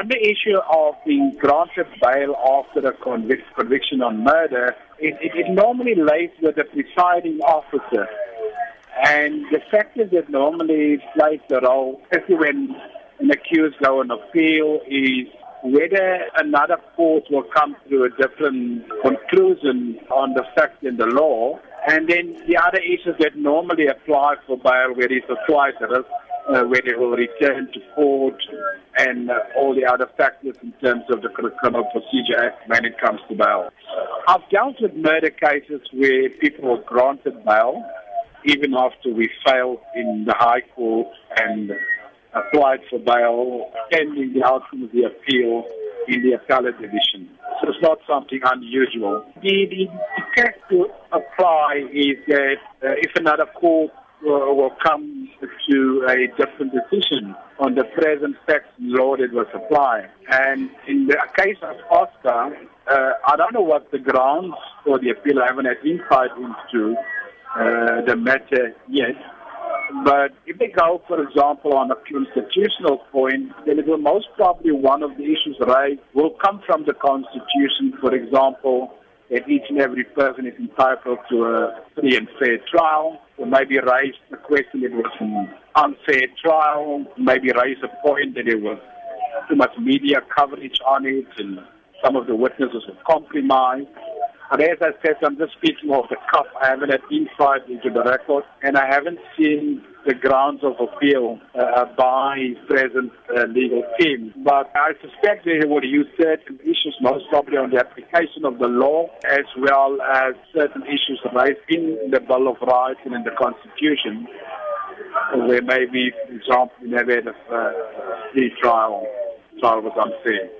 On the issue of the grant of bail after a conviction on murder, it normally lays with the presiding officer. And the factors that normally play the role, especially when an accused go on appeal, is whether another court will come to a different conclusion on the fact in the law. And then the other issues that normally apply for bail, whether it's applied to risk, where they will return to court, and all the other factors in terms of the Criminal Procedure Act when it comes to bail. I've dealt with murder cases where people were granted bail, even after we failed in the High Court and applied for bail, pending the outcome of the appeal in the Appellate Division. So it's not something unusual. The case to apply is that if another court will come to a different decision on the present facts and law that was applied. And in the case of Oscar, I don't know what the grounds for the appeal. I haven't had insight into the matter yet. But if they go, for example, on a constitutional point, then it will most probably one of the issues raised will come from the Constitution, for example, that each and every person is entitled to a free and fair trial, or maybe raise the question that it was an unfair trial, maybe raise a point that there was too much media coverage on it, and some of the witnesses were compromised. And as I said, I'm just speaking off the cuff. I haven't had insight into the record, and I haven't seen the grounds of appeal by present legal team. But I suspect they will use certain issues, most probably on the application of the law, as well as certain issues raised in the Bill of Rights and in the Constitution, where maybe, for example, we never had a free trial was unfair.